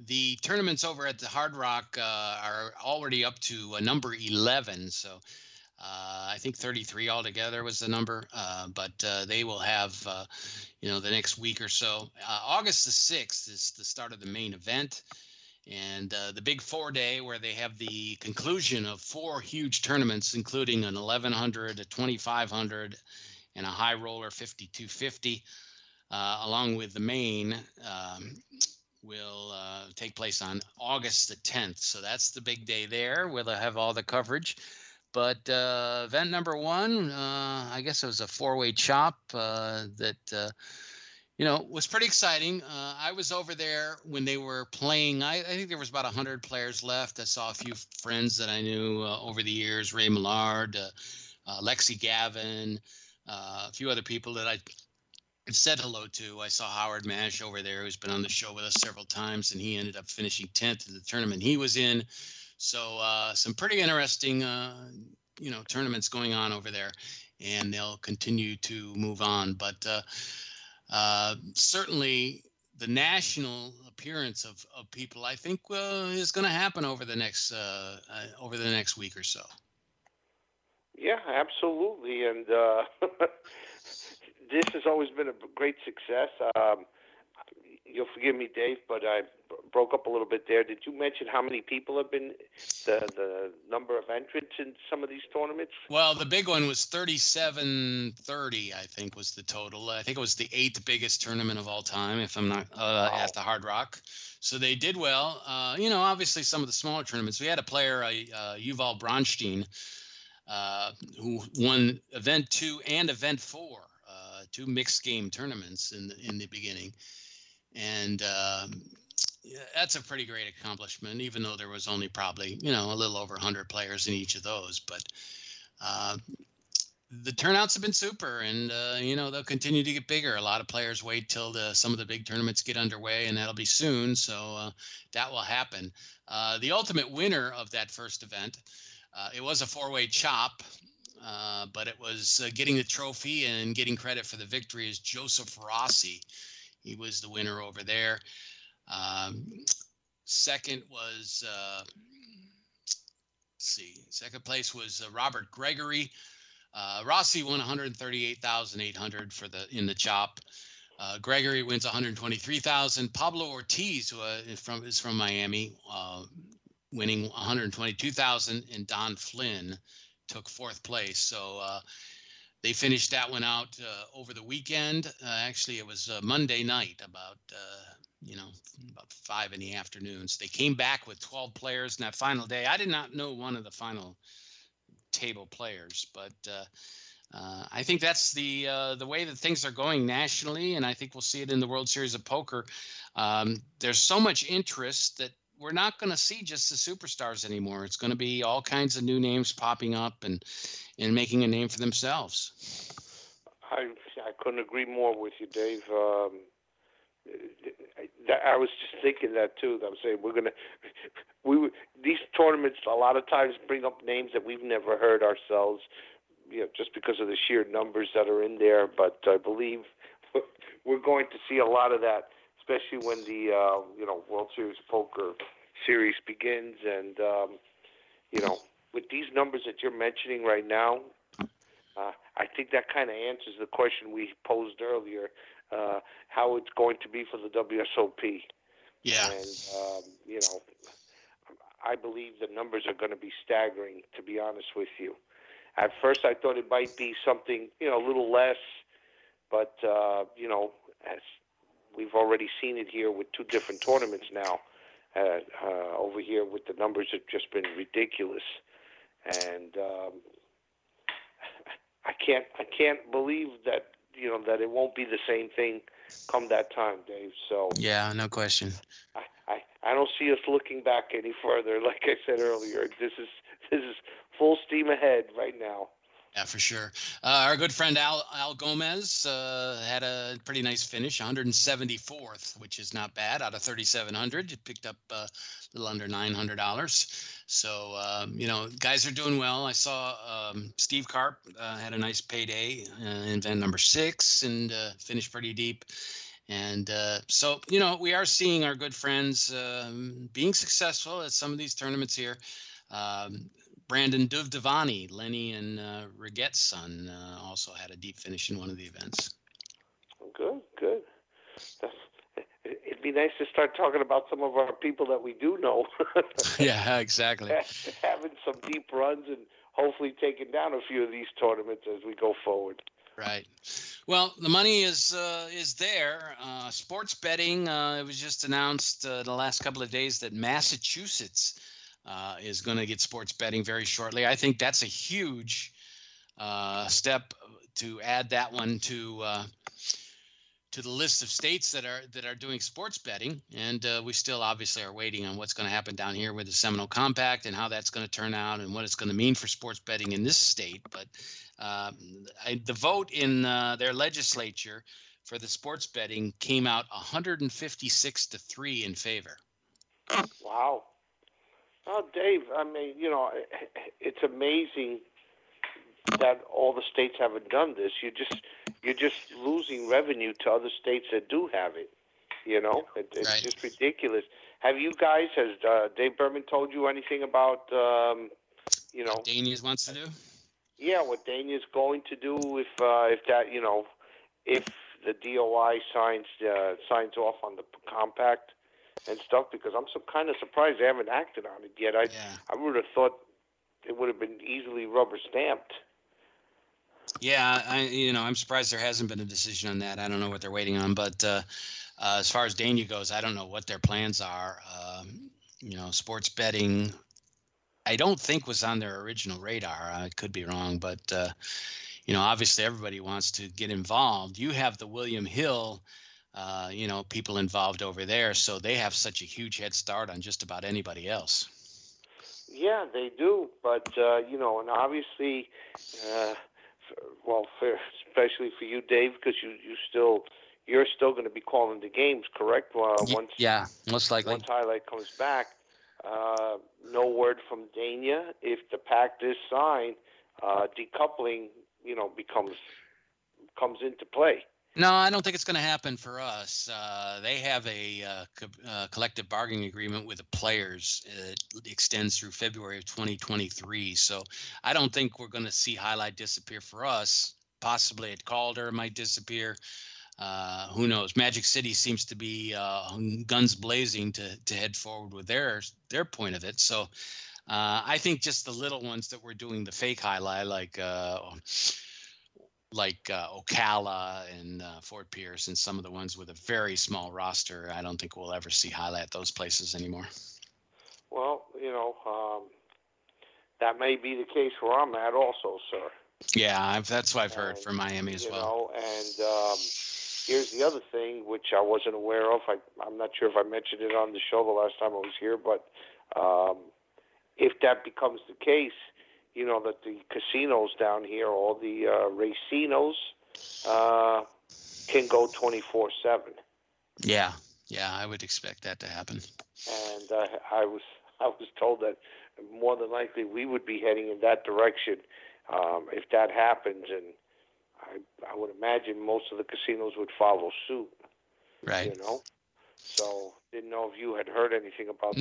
The tournaments over at the Hard Rock are already up to number 11, so I think 33 altogether was the number, but they will have, the next week or so. August the 6th is the start of the main event, and the big 4-day where they have the conclusion of four huge tournaments, including an 1100, a 2500, and a high roller 5250, along with the main will take place on August the 10th. So that's the big day there. We'll have all the coverage. But event number one, I guess it was a four-way chop that was pretty exciting. I was over there when they were playing. I think there was about 100 players left. I saw a few friends that I knew over the years, Ray Millard, Lexi Gavin, a few other people that I said hello to. I saw Howard Mash over there, who's been on the show with us several times, and he ended up finishing 10th in the tournament he was in. So some pretty interesting, tournaments going on over there, and they'll continue to move on. But certainly the national appearance of people, I think, is going to happen over the next week or so. Yeah, absolutely. And this has always been a great success. You'll forgive me, Dave, but I broke up a little bit there. Did you mention how many people have been, the number of entrants in some of these tournaments? Well, the big one was 3730, I think, was the total. I think it was the 8th biggest tournament of all time, if I'm not at the Hard Rock. So they did well. Obviously some of the smaller tournaments. We had a player, Yuval Bronstein, who won event 2 and event 4, 2 mixed game tournaments in the beginning. And that's a pretty great accomplishment, even though there was only probably, a little over 100 players in each of those. But the turnouts have been super, and, they'll continue to get bigger. A lot of players wait till some of the big tournaments get underway, and that'll be soon. So that will happen. The ultimate winner of that first event, it was a four-way chop, but it was getting the trophy and getting credit for the victory is Joseph Rossi. He was the winner over there. Second was, second place was Robert Gregory. Rossi won $138,800 in the chop. Gregory wins $123,000. Pablo Ortiz, who is from Miami, winning $122,000, and Don Flynn took fourth place. So. They finished that one out over the weekend. Actually, it was Monday night, about 5 p.m. So they came back with 12 players in that final day. I did not know one of the final table players, but I think that's the way that things are going nationally, and I think we'll see it in the World Series of Poker. There's so much interest that we're not going to see just the superstars anymore. It's going to be all kinds of new names popping up and making a name for themselves. I couldn't agree more with you, Dave. I was just thinking that too. I was saying these tournaments a lot of times bring up names that we've never heard ourselves, just because of the sheer numbers that are in there. But I believe we're going to see a lot of that, especially when the World Series Poker series begins, and with these numbers that you're mentioning right now, I think that kind of answers the question we posed earlier: how it's going to be for the WSOP. Yeah, and I believe the numbers are going to be staggering. To be honest with you, at first I thought it might be something a little less, but as we've already seen it here with 2 different tournaments now. Over here with the numbers have just been ridiculous. And I can't believe that, that it won't be the same thing come that time, Dave. So yeah, no question. I don't see us looking back any further. Like I said earlier, this is full steam ahead right now. Yeah, for sure. Our good friend Al Gomez had a pretty nice finish, 174th, which is not bad out of 3,700. It picked up a little under $900. So, guys are doing well. I saw Steve Karp had a nice payday in event number 6 and finished pretty deep. And so, we are seeing our good friends being successful at some of these tournaments here. Brandon Duvdevani, Lenny and Rigette's son, also had a deep finish in one of the events. Good. It'd be nice to start talking about some of our people that we do know. Yeah, exactly. Having some deep runs and hopefully taking down a few of these tournaments as we go forward. Right. Well, the money is there. Sports betting, it was just announced the last couple of days that Massachusetts is going to get sports betting very shortly. I think that's a huge step to add that one to the list of states that are doing sports betting. And we still obviously are waiting on what's going to happen down here with the Seminole Compact and how that's going to turn out and what it's going to mean for sports betting in this state. But the vote in their legislature for the sports betting came out 156-3 in favor. Wow. Oh, Dave, I mean, it's amazing that all the states haven't done this. You're just losing revenue to other states that do have it, It's right. Just ridiculous. Have you guys, has Dave Berman told you anything about, What Dania wants to do? Yeah, what Dania's going to do if the DOI signs off on the compact and stuff, because I'm so kind of surprised they haven't acted on it yet. I would have thought it would have been easily rubber stamped. Yeah, I'm surprised there hasn't been a decision on that. I don't know what they're waiting on, but as far as Dania goes, I don't know what their plans are. Sports betting, I don't think was on their original radar. I could be wrong, but obviously everybody wants to get involved. You have the William Hill. People involved over there, so they have such a huge head start on just about anybody else. Yeah, they do, but and obviously, especially for you, Dave, because you're still going to be calling the games, correct? Most likely. Once Highlight comes back, no word from Dania. If the pact is signed, decoupling, comes into play. No, I don't think it's going to happen for us. They have a collective bargaining agreement with the players. It extends through February of 2023. So I don't think we're going to see Highlight disappear for us. Possibly at Calder might disappear. Who knows? Magic City seems to be guns blazing to head forward with their point of it. So I think just the little ones that we're doing the fake Highlight, like Ocala and Fort Pierce and some of the ones with a very small roster, I don't think we'll ever see Highlight those places anymore. Well, that may be the case where I'm at also, sir. Yeah, that's what I've heard from Miami as well. Here's the other thing, which I wasn't aware of. I'm not sure if I mentioned it on the show the last time I was here, but if that becomes the case, that the casinos down here, all the racinos, can go 24/7. Yeah, I would expect that to happen. And I was told that more than likely we would be heading in that direction if that happens, and I would imagine most of the casinos would follow suit. Right. So didn't know if you had heard anything about that.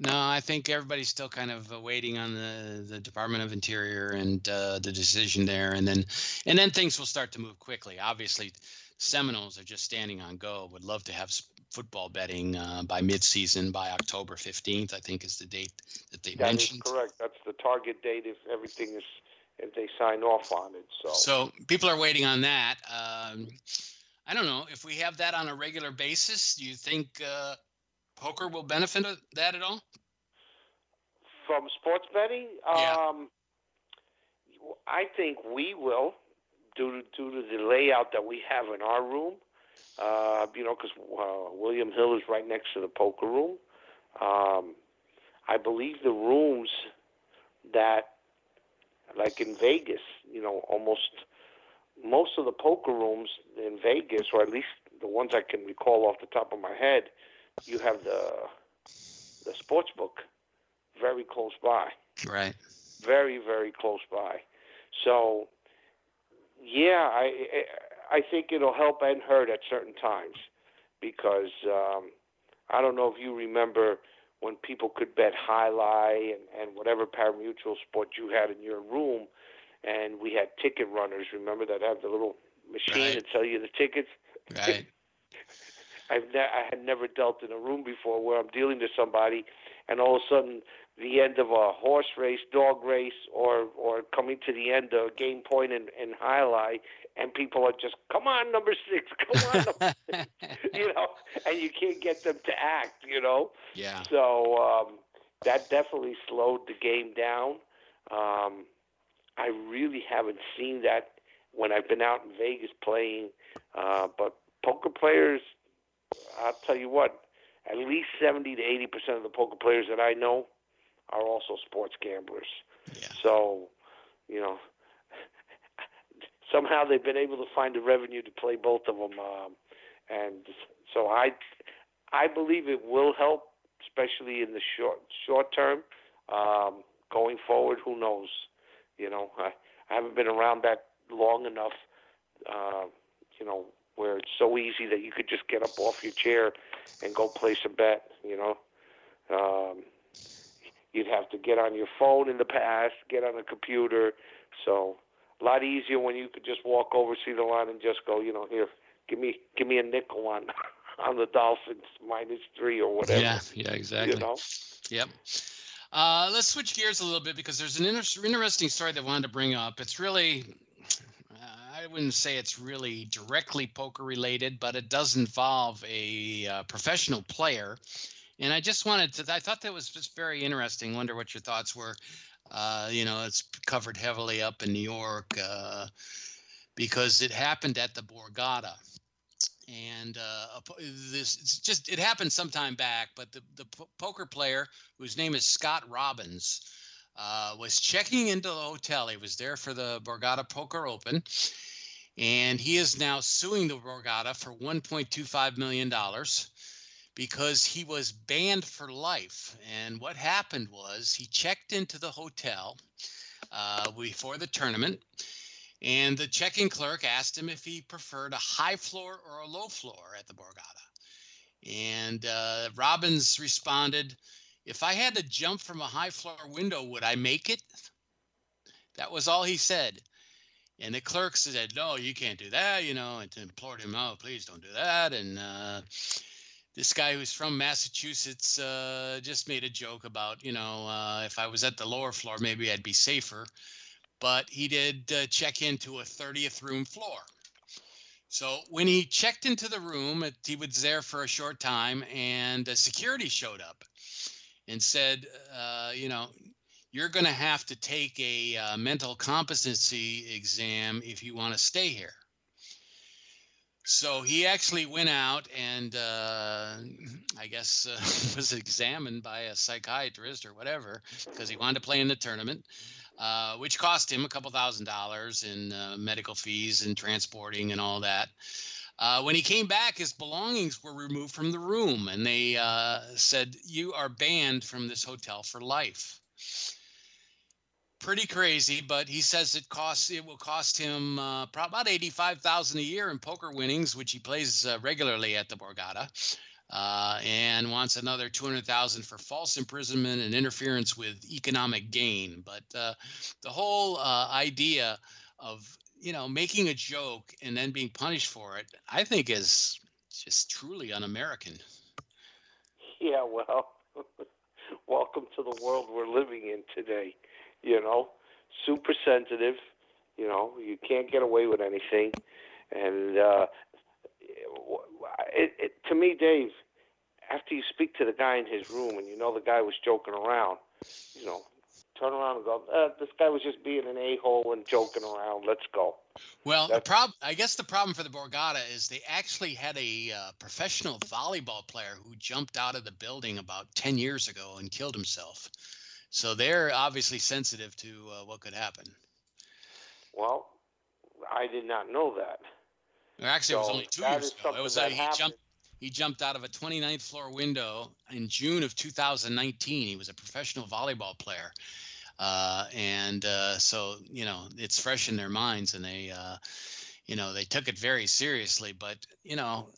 No, I think everybody's still kind of waiting on the Department of Interior and the decision there. And then things will start to move quickly. Obviously, Seminoles are just standing on go. Would love to have football betting by midseason, by October 15th, I think is the date that they mentioned. That is correct. That's the target date if everything is – if they sign off on it. So people are waiting on that. I don't know if we have that on a regular basis. Do you think poker will benefit of that at all? From sports betting, I think we will, due to the layout that we have in our room. because William Hill is right next to the poker room. I believe the rooms that, like in Vegas, almost most of the poker rooms in Vegas, or at least the ones I can recall off the top of my head, you have the sports book very close by. Right. Very, very close by. So, yeah, I think it'll help and hurt at certain times because I don't know if you remember when people could bet high-lie and whatever pari-mutuel sport you had in your room, and we had ticket runners, remember, that have the little machine right. to sell you the tickets? Right. I had never dealt in a room before where I'm dealing to somebody, and all of a sudden the end of a horse race, dog race, or coming to the end of a game point in Hialeah, and people are just, come on, number six, come on, number six. And you can't get them to act, Yeah. So that definitely slowed the game down. I really haven't seen that when I've been out in Vegas playing, but poker players, I'll tell you what, at least 70 to 80% of the poker players that I know are also sports gamblers. Yeah. So, somehow they've been able to find the revenue to play both of them. And so I believe it will help, especially in the short term. Going forward, who knows? I haven't been around that long enough, where it's so easy that you could just get up off your chair and go place a bet, you'd have to get on your phone in the past, get on a computer. So a lot easier when you could just walk over, see the line, and just go, here, give me a nickel on the Dolphins -3 or whatever. Yeah, exactly. Yep. Let's switch gears a little bit because there's an interesting story that I wanted to bring up. It's really, I wouldn't say it's really directly poker related, but it does involve a professional player. And I just I thought that was just very interesting. Wonder what your thoughts were. It's covered heavily up in New York because it happened at the Borgata. And it happened some time back, but the poker player, whose name is Scott Robbins, was checking into the hotel. He was there for the Borgata Poker Open, and he is now suing the Borgata for $1.25 million because he was banned for life. And what happened was he checked into the hotel before the tournament, and the check-in clerk asked him if he preferred a high floor or a low floor at the Borgata. And Robbins responded, "If I had to jump from a high floor window, would I make it?" That was all he said. And the clerk said, "No, you can't do that," and implored him, "Oh, please don't do that." And this guy who's from Massachusetts just made a joke about, if I was at the lower floor, maybe I'd be safer. But he did check into a 30th room floor. So when he checked into the room, he was there for a short time, and security showed up and said, you're going to have to take a mental competency exam if you want to stay here. So he actually went out and I guess was examined by a psychiatrist or whatever because he wanted to play in the tournament, which cost him a couple $1,000s in medical fees and transporting and all that. When he came back, his belongings were removed from the room, and they said, "You are banned from this hotel for life." Pretty crazy, but he says it will cost him about $85,000 a year in poker winnings, which he plays regularly at the Borgata, and wants another $200,000 for false imprisonment and interference with economic gain. But the whole idea of making a joke and then being punished for it, I think is just truly un-American. Yeah, well, welcome to the world we're living in today, super sensitive, you can't get away with anything. And to me, Dave, after you speak to the guy in his room and the guy was joking around, turn around and go, this guy was just being an a-hole and joking around. Let's go. Well, I guess the problem for the Borgata is they actually had a professional volleyball player who jumped out of the building about 10 years ago and killed himself. So they're obviously sensitive to what could happen. Well, I did not know that. Actually, so it was only 2 years ago. It was he jumped out of a 29th floor window in June of 2019. He was a professional volleyball player. So, you know, it's fresh in their minds, and they, you know, they took it very seriously. But, you know,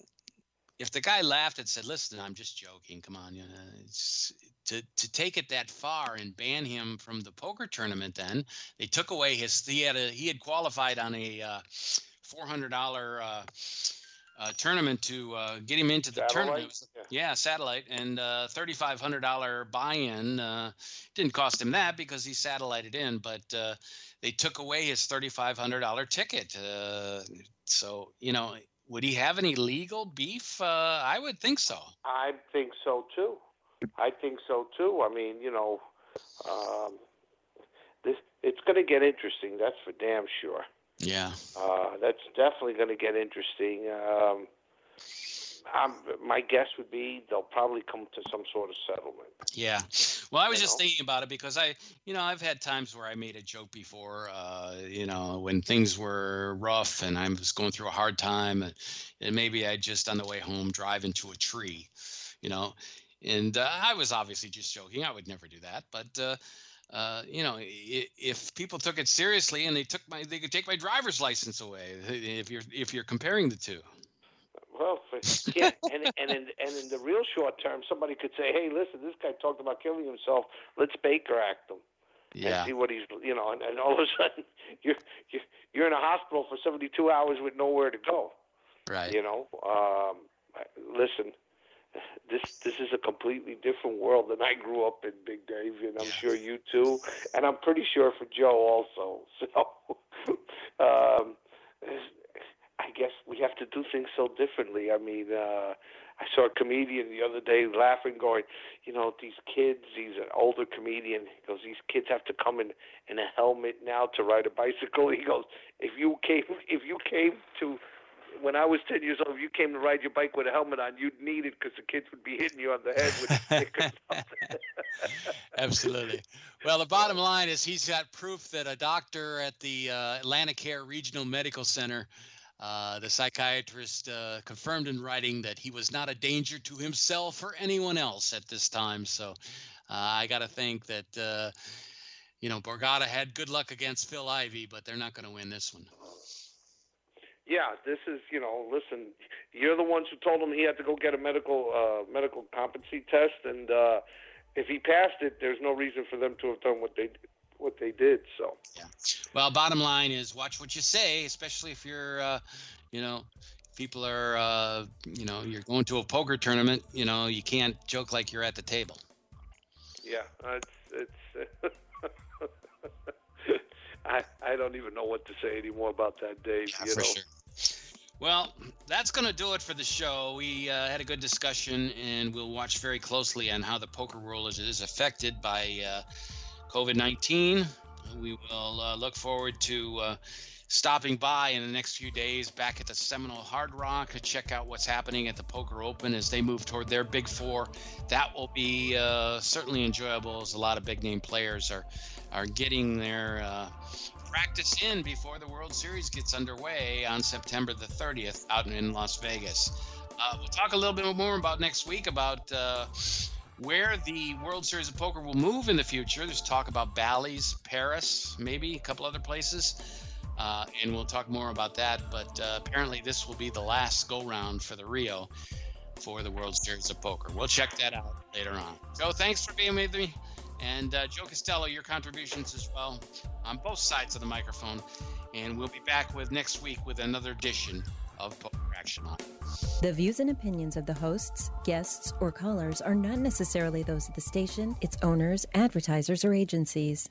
if the guy laughed and said, listen, I'm just joking, come on, you know, it's, to take it that far and ban him from the poker tournament, then they took away his, he had qualified on a $400 tournament to get him into the tournament. Yeah, satellite, and $3,500 buy-in. Didn't cost him that because he satellited in, but they took away his $3,500 ticket. So, you know, would he have any legal beef? I would think so. I think so too. I mean, you know, it's going to get interesting. That's for damn sure. Yeah, that's definitely going to get interesting. My guess would be they'll probably come to some sort of settlement. Yeah, well, I was just thinking about it because I've had times where I made a joke before. You know, when things were rough and I was going through a hard time, and maybe I just on the way home drive into a tree, you know, and I was obviously just joking. I would never do that, but. You know, if people took it seriously and they could take my driver's license away if you're comparing the two. Well, yeah, and in the real short term, somebody could say, hey, listen, this guy talked about killing himself. Let's Baker Act him. Yeah. And see what he's, you know, and all of a sudden you're in a hospital for 72 hours with nowhere to go. Right. You know, listen. This is a completely different world than I grew up in, Big Dave, and I'm sure you too, and I'm pretty sure for Joe also. So I guess we have to do things so differently. I mean, I saw a comedian the other day laughing, going, you know, these kids, he's an older comedian, he goes, these kids have to come in a helmet now to ride a bicycle. He goes, if you came to – when I was 10 years old, if you came to ride your bike with a helmet on, you'd need it because the kids would be hitting you on the head with a stick or something. Absolutely. Well, the bottom line is he's got proof that a doctor at the Atlanticare Regional Medical Center, the psychiatrist, confirmed in writing that he was not a danger to himself or anyone else at this time. So I got to think that, you know, Borgata had good luck against Phil Ivey, but they're not going to win this one. Yeah, this is, you know, listen, you're the ones who told him he had to go get a medical competency test, and if he passed it, there's no reason for them to have done what they did. So. Yeah. Well, bottom line is watch what you say, especially if you're, you know, people are, you know, you're going to a poker tournament, you know, you can't joke like you're at the table. Yeah, it's I don't even know what to say anymore about that, Dave. Yeah, you know. Sure. Well, that's going to do it for the show. We had a good discussion, and we'll watch very closely on how the poker world is affected by COVID-19. We will look forward to stopping by in the next few days back at the Seminole Hard Rock to check out what's happening at the Poker Open as they move toward their Big Four. That will be certainly enjoyable as a lot of big-name players are getting their practice in before the World Series gets underway on September the 30th out in Las Vegas. We'll talk a little bit more about next week about where the World Series of Poker will move in the future. There's talk about Bally's, Paris, maybe a couple other places, and we'll talk more about that. But apparently this will be the last go-round for the Rio for the World Series of Poker. We'll check that out later on. Joe, thanks for being with me. And Joe Costello, your contributions as well on both sides of the microphone. And we'll be back with next week with another edition of Poker Action Line. The views and opinions of the hosts, guests, or callers are not necessarily those of the station, its owners, advertisers, or agencies.